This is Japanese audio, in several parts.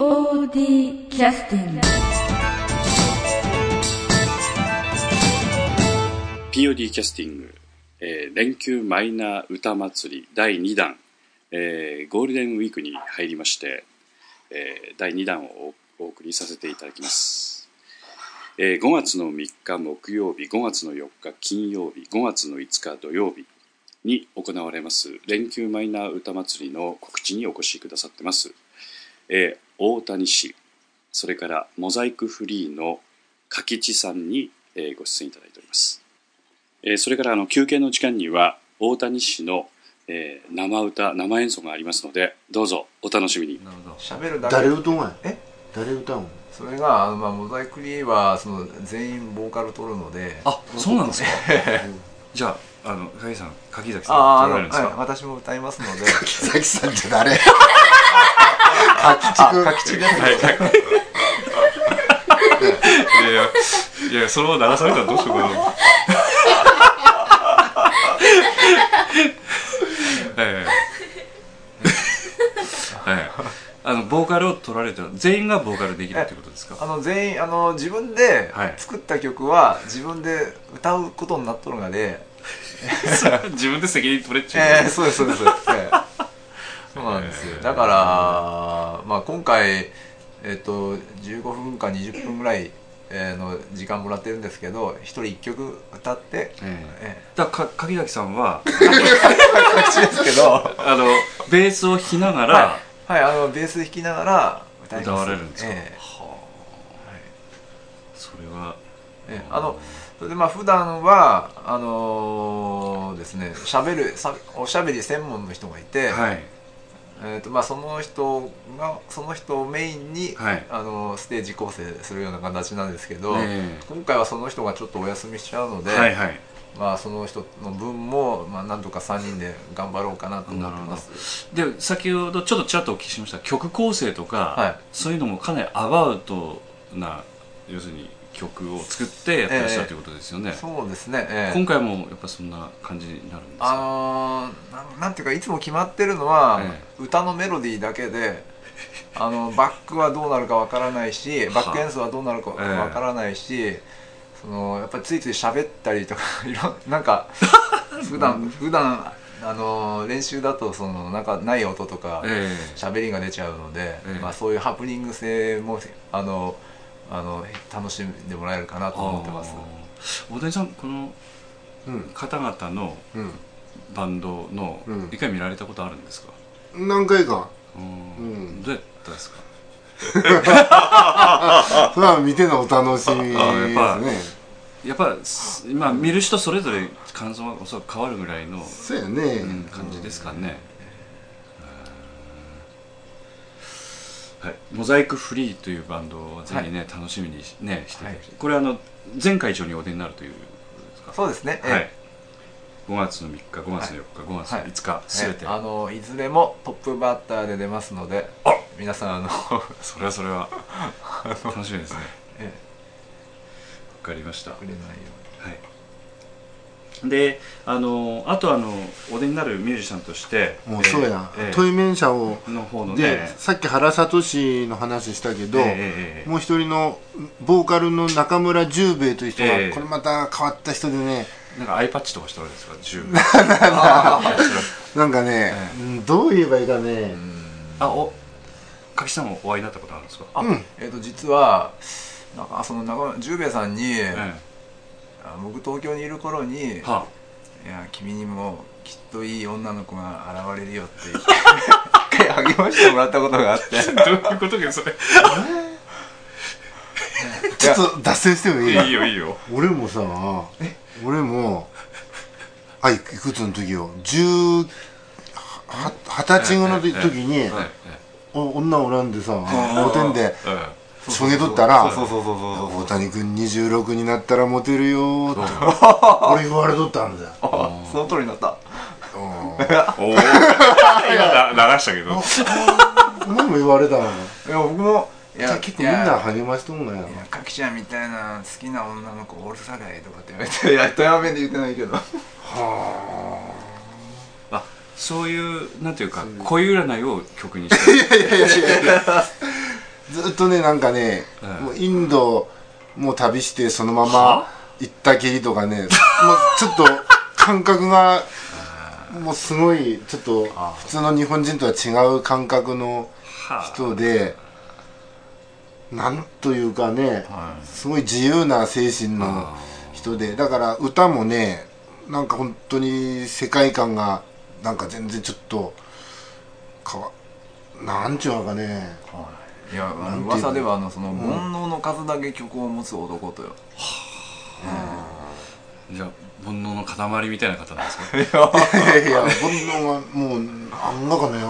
POD キャスティング POD キャスティング、連休マイナー歌祭り第2弾、ゴールデンウィークに入りまして、第2弾をお送りさせていただきます、5月の3日木曜日、5月の4日金曜日、5月の5日土曜日に行われます連休マイナー歌祭りの告知にお越しくださってます、大谷氏、それからモザイクフリーの柿地さんに、ご出演いただいております、それから休憩の時間には大谷氏の、生歌生演奏がありますので、どうぞお楽しみに。なるほど、喋るだけ。誰歌うの？誰歌うの？それがモザイクフリーはその全員ボーカル取るので。あ、そうなんですか。じゃあ柿崎さんは歌われるんですか？はい、私も歌いますので。柿崎さんって誰？柿地君。いやそのまま流されたらどうしようかな。ボーカルを取られてる、全員がボーカルできるってことですか？全員自分で作った曲は自分で歌うことになっとるので。自分で責任取れちゃう、そうですそうです、そうなんですよ。だから、今回、15分か20分ぐらいの時間もらってるんですけど、一人一曲歌って、柿崎さんは各地ですけどベースを弾きながら、ベース弾きながら歌われるんですか？それは、それで普段はですね、おしゃべり専門の人がいて、その人をメインに、ステージ構成するような形なんですけど、今回はその人がちょっとお休みしちゃうので、その人の分も、なんとか3人で頑張ろうかなと思ってます。で、先ほどちょっとちらっとお聞きしました、曲構成とか、そういうのもかなりアバウトな、要するに曲を作ってやってらっしゃるということですよね。そうですね、今回もやっぱそんな感じになるんですか？なんていうか、いつも決まってるのは、歌のメロディーだけで、バックはどうなるかわからないし、バック演奏はどうなるかわからないし、そのやっぱりついつい喋ったりとかなんか普段練習だとない音とか喋りが出ちゃうので、そういうハプニング性も楽しんでもらえるかなと思ってます。大谷さん、この方々のバンドの一回見られたことあるんですか？何回か。どうやったですか？それは見てのお楽しみですね。やっぱ見る人それぞれ感想がおそらく変わるぐらいの感じですかね。モザイクフリーというバンドはぜひね、楽しみにして、これ前会長にお出になるということですか？そうですね、5月の3日、5月の4日、5月の5日、すべていずれもトップバッターで出ますので、皆さんそれは楽しみですね。わかりました。で、あとお出になるミュージシャンとしてもうそうや、対面者をの方の、でさっき原聡氏の話したけど、もう一人のボーカルの中村十兵衛という人が、これまた変わった人でね、なんかアイパッチとかしてるんですか？十兵衛なんかね、どう言えばいいかね。柿さんもお会いになったことあるんですか？実は中村十兵衛さんに、僕東京にいる頃に、いや君にもきっといい女の子が現れるよって一回励ましてもらったことがあって。どういうことかそれ。ちょっと脱線してもいい？いいよ。俺もいくつの時よ、20歳の時に女おらんでさ、おてんでそげとったら、大谷君26になったらモテるよって俺言われとったんだよ。その通りになった。今流したけどお前も言われたの？いや、僕も結構みんな励ましとんのや。かきちゃんみたいな好きな女の子おるさかいとかって言われて、富山弁で言ってないけど、そういうなんていうか、恋占いを曲にして。ーっとねなんかね、うん、もうインドもう旅してそのまま行ったきりとかねもうちょっと感覚がもうすごいちょっと普通の日本人とは違う感覚の人でなんというかね、はい、すごい自由な精神の人でだから歌もねなんか本当に世界観がなんか全然ちょっとなんちゅうのかね、はい、いや噂ではその煩悩の数だけ曲を持つ男とよ、うん、じゃあ煩悩の塊みたいな方なんですかいや煩悩はもうなんかね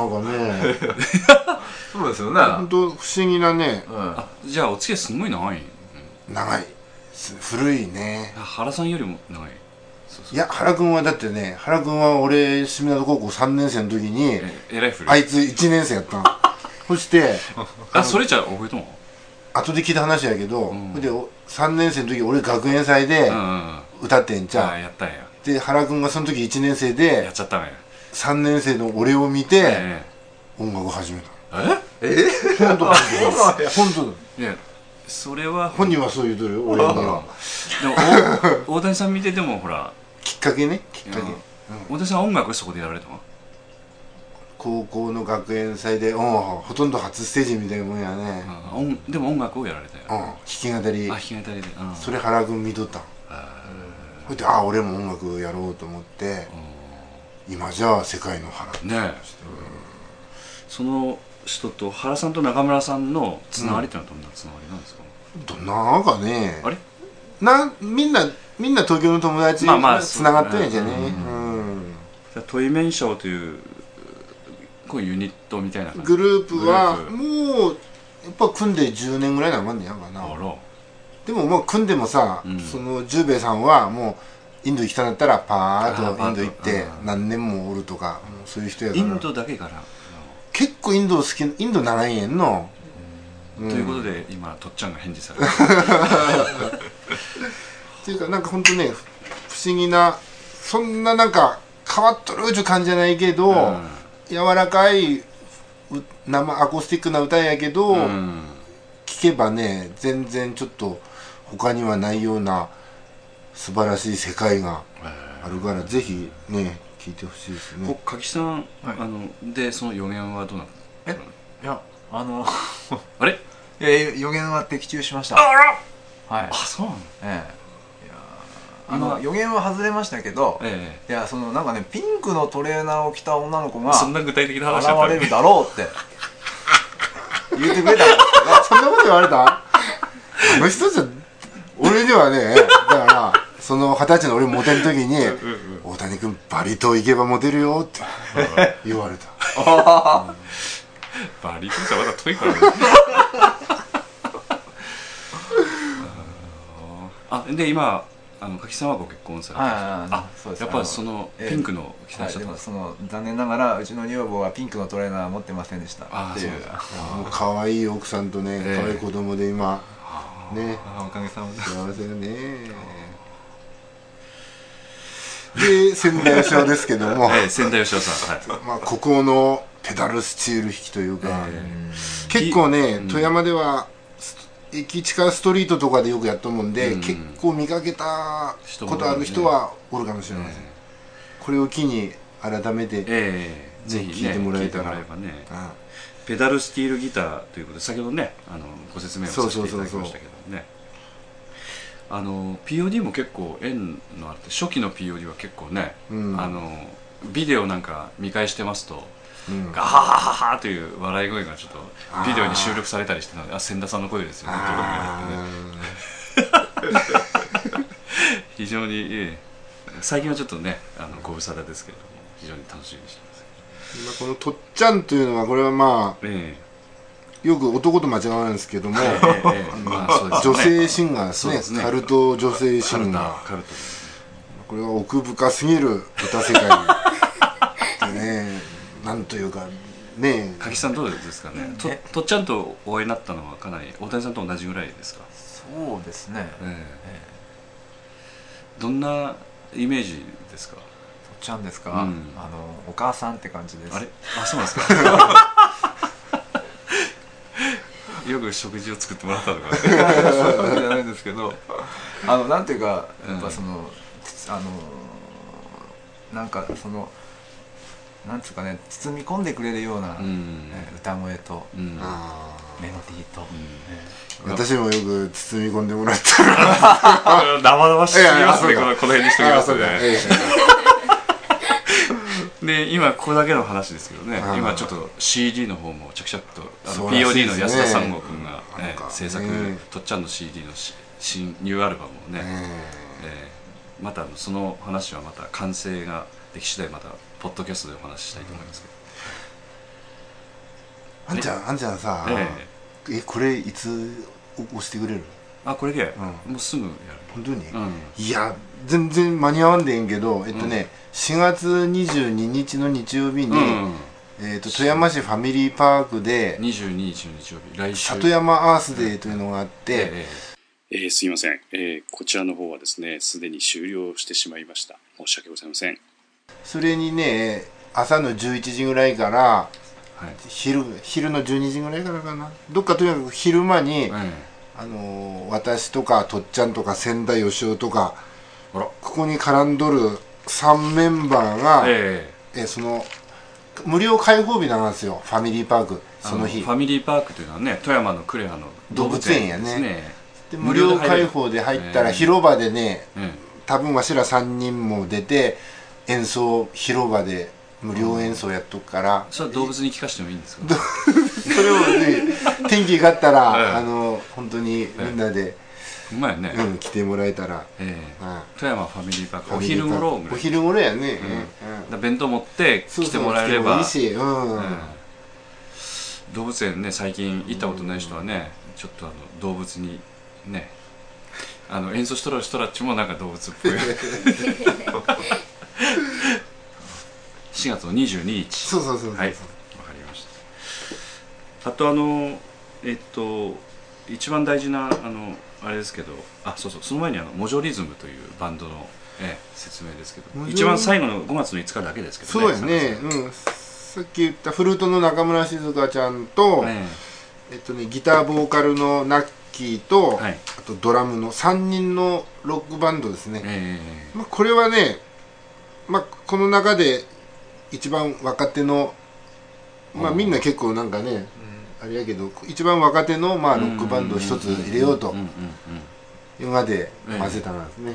そうですよねほんと不思議なね、うん、あじゃあお付き合いすごい長い、うん、長い古いね原さんよりも長いいや原君はだってね原君は俺清水高校3年生の時にあいつ1年生やったのそしてあそれじゃあ覚えとん後で聞いた話やけど、うん、で3年生の時俺学園祭で歌ってんちゃう、うんうん、やったんやで原君がその時1年生でやっちゃったんや3年生の俺を見て、音楽始めた本当本当だそれは本人はそう言うとるよ俺はでも大谷さん見ててもほらきっかけねきっかけ、うん、大谷さんは音楽そこでやられたの高校の学園祭で、うん、ほとんど初ステージみたいなもんやね、うん、でも音楽をやられたよ、うん、弾き語りあ弾き語りで、うん、それ原君見とったんそれであ俺も音楽やろうと思って、うん、今じゃあ世界の原ねえ、その人と原さんと中村さんのつながりってのはどんなつながりなんですか、うん、なんかねあれみんな東京の友達がつながってるんじゃねトイメンショーというこういうユニットみたいな感じグループはもうやっぱ組んで10年ぐらいなんかねやんかなあらでももう組んでもさ、うん、その十兵衛さんはもうインド行きたなったらパーッとインド行って何年もおるとかそういう人やからインドだけから結構インド好きインド7円の、うん、ということで今とっちゃんが返事されるっていうかなんかほんとね不思議なそんななんか変わっとるっていう感じじゃないけど、うん、柔らかい生アコースティックな歌やけど、うん、聴けばね全然ちょっと他にはないような素晴らしい世界があるから、ぜひね聞いてほしいですね。柿さん、はい、でその予言はどうなったの？いやあれ？予言は的中しました。あら。はい。あそうなの。いや予言は外れましたけど、いやそのなんかねピンクのトレーナーを着た女の子がそんな具体的な話だった現れるだろうって言ってくれた。そんなこと言われた？あの人じゃ俺ではねだから。その二十歳の俺モテるときに大谷君バリ島行けばモテるよって言われたあ、うん、バリ島じゃまだ遠いからねあで今柿さんはご結婚されてるあそうですやっぱりそのピンクの着た人とか、その残念ながらうちの女房はピンクのトレーナー持ってませんでしたっていう可愛い奥さんとね可愛い子供で今、ねおかげさまで幸せよねで、仙台吉雄ですけども仙台吉雄さん、はいまあ、ここのペダルスチール引きというか、結構ね、富山では駅近ストリートとかでよくやったもんで、結構見かけたことある人はおるかもしれません、これを機に改めて、ぜひ聴いてもらえたら、ねああペダルスチールギターということで、先ほどねご説明をさせていただきましたけどねPOD も結構縁のあって初期の POD は結構ね、ビデオなんか見返してますと、ガハハハハという笑い声がちょっとビデオに収録されたりしてたのであ、千田さんの声ですよね非常に、最近はちょっとねご無沙汰ですけれども非常に楽しみにしてますこのとっちゃんというのはこれはまあ、よく男と間違わないんですけども、女性シンガーですね。そうですねカルト女性シンガーカルトこれは奥深すぎる歌世界でねなんというかね柿さんどうですかねとっちゃんとお会いになったのはかなり大谷さんと同じぐらいですかそうですね、どんなイメージですかとっちゃんですか、お母さんって感じですあれあそうなんですかよく食事を作ってもらったとかそういうわけじゃないんですけど、なんていうかやっぱその、なんかそのなんつうかね、包み込んでくれるような、歌声と、メロディーと、私もよく包み込んでもらったら生々しすぎますね、この辺にしときますね。で、今これだけの話ですけどね、今ちょっと CD の方もちゃくちゃっと、POD の安田三郷くんが制作、とっちゃんの CD の新ニューアルバムをね、またその話はまた完成ができ次第またポッドキャストでお話ししたいと思いますけど、あんちゃんさ、これいつ押してくれる？あ、これで、もうすぐやる。本当に？いや、全然間に合わんでえんけど、4月22日の日曜日に富山市ファミリーパークで22日の日曜日、来週里山アースデーというのがあって、すいません、こちらの方はですね、すでに終了してしまいました。申し訳ございません。それにね、朝の11時ぐらいから、昼の12時ぐらいからかな、どっかとにかく昼間に、私とかとっちゃんとか千田よしおとか、ここに絡んどる3メンバーが、その無料開放日なんですよ、ファミリーパーク。その日ファミリーパークというのはね、富山の呉羽の動物園ですね。で、無料開放で入ったら広場でね、多分わしら3人も出て演奏、広場で無料演奏やっとくから、それは動物に聞かせてもいいんですか？それをね、天気があったら、本当にみんなで、来てもらえたら、富山ファミリーパーク、お昼頃ぐらい、お昼頃やね、弁当持って来てもらえればいいし、動物園ね、最近行ったことない人はね、ちょっと動物にね、演奏しとる人たちもなんか動物っぽい。4月の22日。そう。はい。わかりました。あと一番大事なあれですけど、その前にモジョリズムというバンドの説明ですけど、一番最後の5月の5日だけですけどね。そうですね。さっき言ったフルートの中村静香ちゃんと、ギターボーカルのナッキーと、あとドラムの3人のロックバンドですね。まあこれはね、この中で一番若手の、みんな結構なんかね、あれやけど、一番若手のロックバンドを一つ入れようとヨガで混ぜたんですね。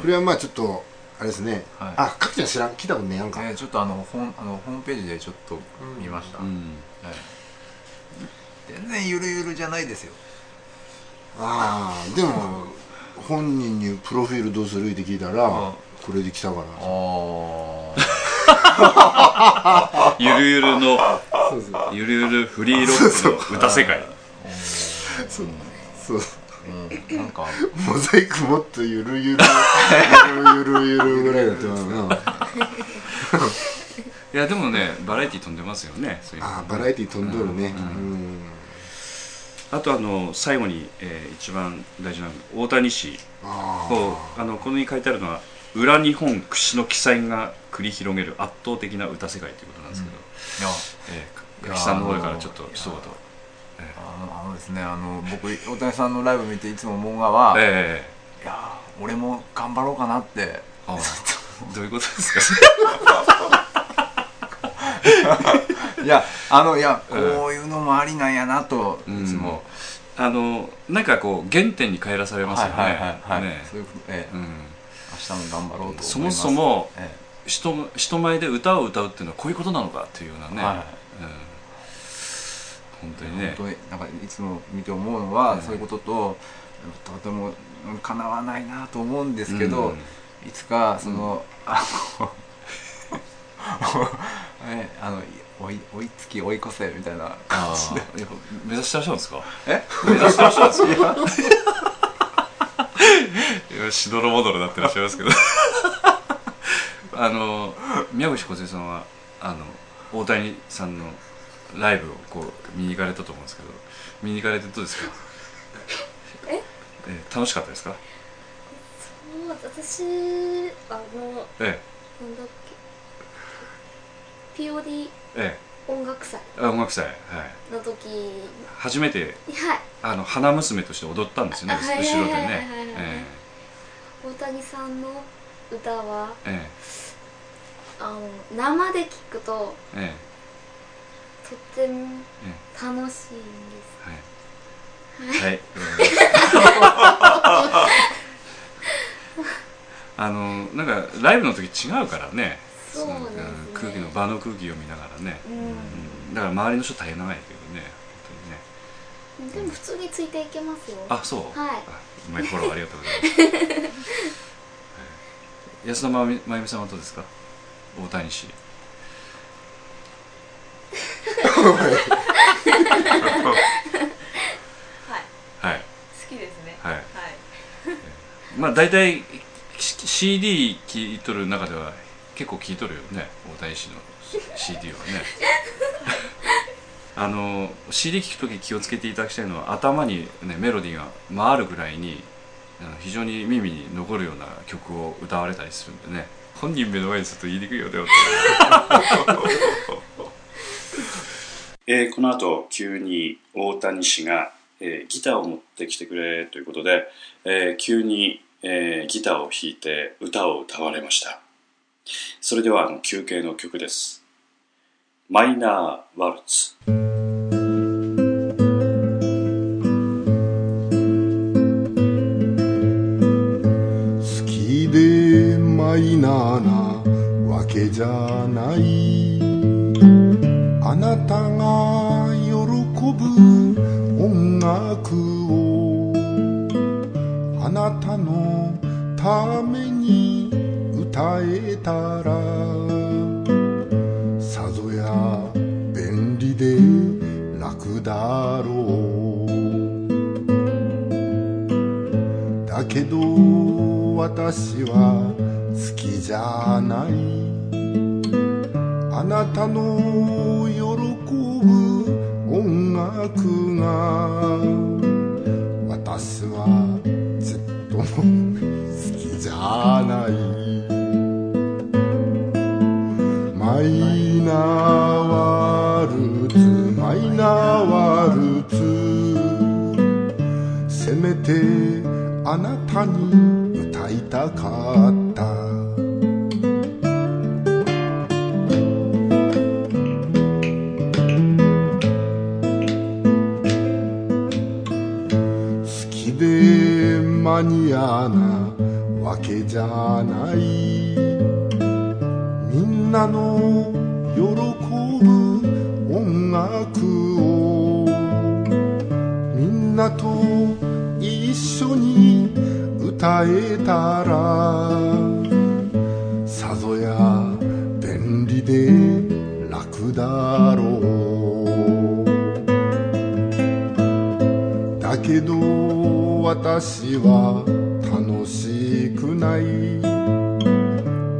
これはちょっとあれですね、かくちゃん知らん、聞いたことねえやんか。ちょっとホームページでちょっと見ました。全然ゆるゆるじゃないですよ。でも本人にプロフィールどうするって聞いたら、これで来たから。ゆるゆるのゆるゆるフリーロックの歌世界。なんかモザイクもっとゆるゆるゆるゆるぐらいだったな。いやでもね、バラエティ飛んでますよね。バラエティ飛んどるね。あと最後に一番大事なの大谷氏、このに書いてあるのは裏日本屈指の奇才が繰り広げる圧倒的な歌世界ということなんですけど、柿さんの方からちょっと一言。僕大谷さんのライブ見ていつも思うがは、いや俺も頑張ろうかなって。どういうことですか？いやこういうのもありなんやなといつもなんかこう原点に帰らされますよね。明日も頑張ろうと思います。そもそも人前で歌を歌うっていうのはこういうことなのかっていうようなね。本当にね、なんかいつも見て思うのはそういうことと、とてもかなわないなと思うんですけど、いつかその追いつき追い越せみたいな感じで目指してらっしゃるんですか？目指してらっしゃるんですか？いや、しどろもどろなってらっしゃいますけど宮口梢さんは大谷さんのライブをこう見に行かれたと思うんですけど、見に行かれてどうですか？楽しかったですか？そう、私POD を音楽祭の時初めて花娘として踊ったんですよね、後ろでね。大谷さんの歌は生で聴くととっても楽しいんです。はい、なんかライブの時違うからね、そうね、空気の場の空気を見ながらね、だから周りの人大変長いけどね、本当にね。でも普通についていけますよ。あ、そう、はい、うまいフォローありがとうございます。安田真由美さんはどうですか、大谷氏。はい、好きですね。はい、まあ大体 CD 聴いとる中では結構聴いとるよね、大谷氏の CD はね。CD 聴くとき気をつけていただきたいのは、頭に、ね、メロディーが回るぐらいに非常に耳に残るような曲を歌われたりするんでね。本人目の前にすると言いにくいよね。この後急に大谷氏が、ギターを持ってきてくれということで、急に、ギターを弾いて歌を歌われました。それでは休憩の曲です。マイナーワルツ。マイナーなわけじゃない、あなたが喜ぶ音楽をあなたのために歌えたら、さぞや便利で楽だろう。だけど私は好きじゃない、あなたの喜ぶ音楽が私はずっと好きじゃない。マイナーワルツ、マイナーワルツ、せめてあなたに歌いたかった。マニアなわけじゃない、みんなの喜ぶ音楽をみんなと一緒に歌えたら、さぞや便利で楽だろう。だけど私は楽しくない、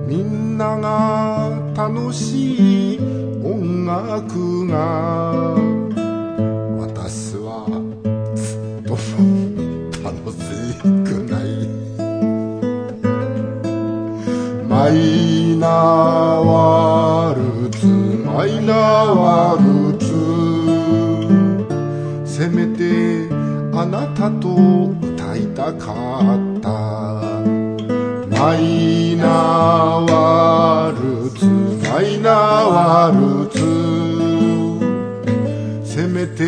みんなが楽しい音楽が私はずっと楽しくない。マイナーワルツ、マイナーワルツ、せめてあなたと歌いたかった。マイナーワルツ、マイナーワルツ、せめて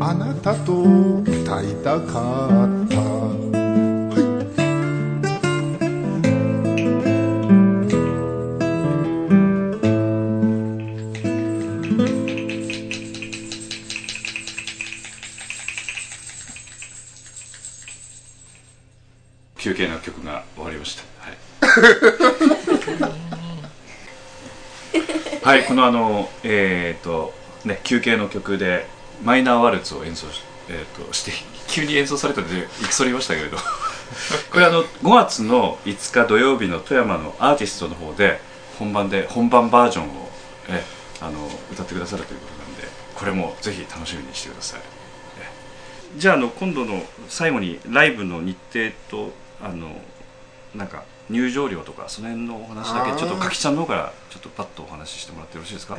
あなたと歌いたかった。休憩の曲が終わりました。はい、この休憩の曲でマイナーワルツを演奏 して急に演奏されたので行きそりましたけれどこれ5月の5日土曜日の富山のアーティストの方で本番バージョンを歌ってくださるということなんで、これもぜひ楽しみにしてください。じゃあ今度の最後にライブの日程となんか入場料とかその辺のお話だけちょっと柿ちゃんの方からちょっとパッとお話ししてもらってよろしいですか。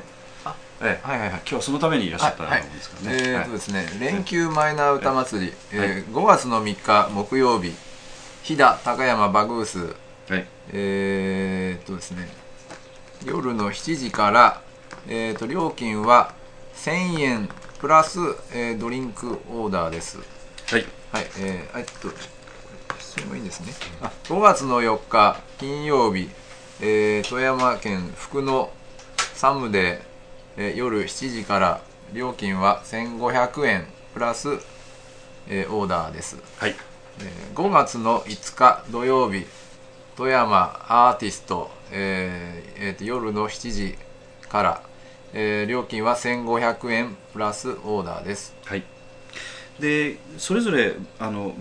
か。はいはいはい、今日はそのためにいらっしゃったんですかね。ですね、連休マイナー歌祭り、5月の3日木曜日、飛騨高山バグース、ですね、夜の7時から、料金は1000円プラス、ドリンクオーダーです。はい。はい、質問いいですね。5月の4日金曜日、富山県福野サムで、夜7時から料金は1500円プラス、オーダーです。はい。5月の5日土曜日、富山アーティスト、夜の7時から、料金は1500円プラスオーダーです。はい。で、それぞれ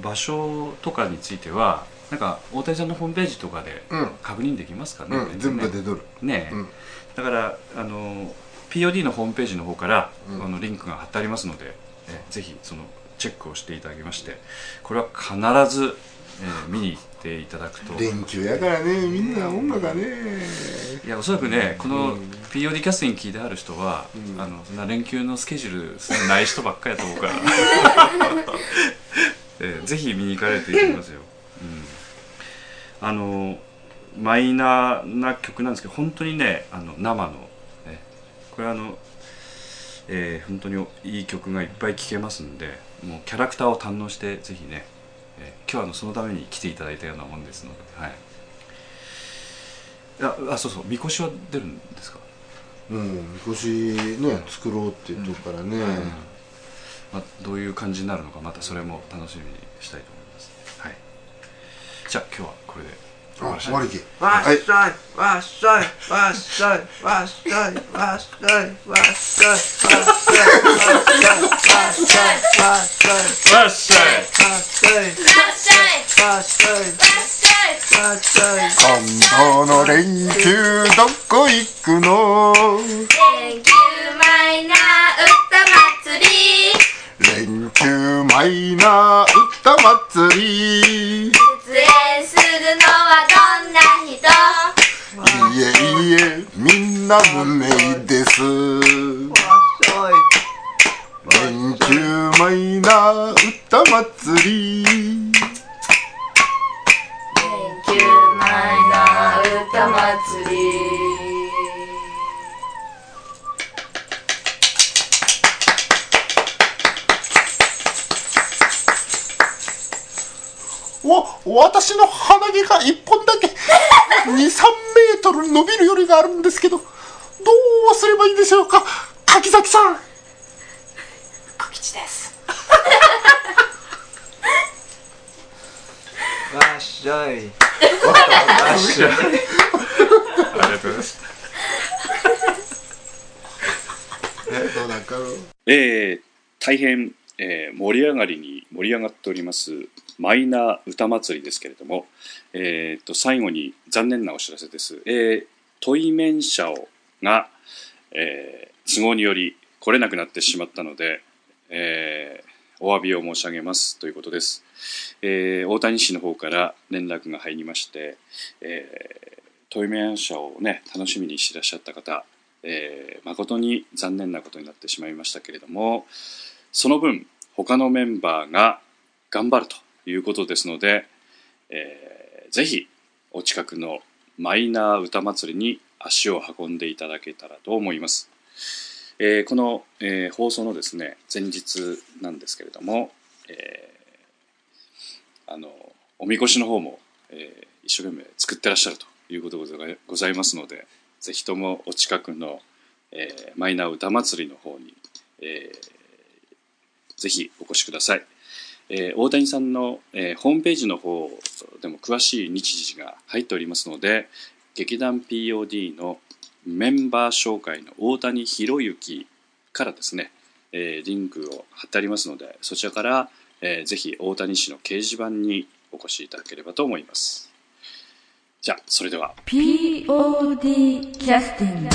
場所とかについてはなんか大谷さんのホームページとかで確認できますかね。うん、全部出とる。ねえ、うん、だからPOD のホームページの方から、リンクが貼ってありますので、ぜひそのチェックをしていただきまして、これは必ず、見に行っていただくと。連休やからね、みんな音楽がね。いや、おそらくね、この POD キャスティング聞いてある人は、そんな連休のスケジュールすんない人ばっかりやと思うから、ぜひ見に行かれていきますよ。うん、マイナーな曲なんですけど、本当にね、生の、これは本当にいい曲がいっぱい聴けますんで、もうキャラクターを堪能してぜひね、今日はそのために来ていただいたようなもんですので、はい。あ、そうそう、みこしは出るんですか。うん、みこしね、作ろうっていうとこからね、まあ、どういう感じになるのか、またそれも楽しみにしたいと思います、ね。はい。じゃあ今日はこれで。あ、終わりき。わっしゃい、わっしゃい、わっしゃい、わっしゃい、わっしゃい、わっしゃい、わっしゃい、わっしゃい、わっしゃい、わっしゃい、わっしゃい、わっしゃい、わっしゃい、わっしゃい、今度の連休どこ行くの？連休マイナー歌祭り。連休マイナー歌祭り。いえいえ、みんな無名です。連休マイナー歌祭り。連休マイナー歌祭り。私の鼻毛が一本だけ2、3メートル伸びるよりがあるんですけど、どうすればいいでしょうか、柿崎さん。小吉です。わっしゃい。わっしゃい。ありがとうございます。大変、盛り上がりに盛り上がっております。マイナー歌祭りですけれども、最後に残念なお知らせです。対面者が、都合により来れなくなってしまったので、お詫びを申し上げますということです。大谷市の方から連絡が入りまして、対面者をね、楽しみにしていらっしゃった方、誠に残念なことになってしまいましたけれども、その分他のメンバーが頑張るということですので、ぜひお近くのマイナー歌祭りに足を運んでいただけたらと思います。この、放送のですね、前日なんですけれども、おみこしの方も、一生懸命作ってらっしゃるということでございますので、ぜひともお近くの、マイナー歌祭りの方に、ぜひお越しください。大谷さんの、ホームページの方でも詳しい日時が入っておりますので、劇団 POD のメンバー紹介の大谷博之からですね、リンクを貼ってありますので、そちらから、ぜひ大谷氏の掲示板にお越しいただければと思います。じゃあそれでは POD キャスティング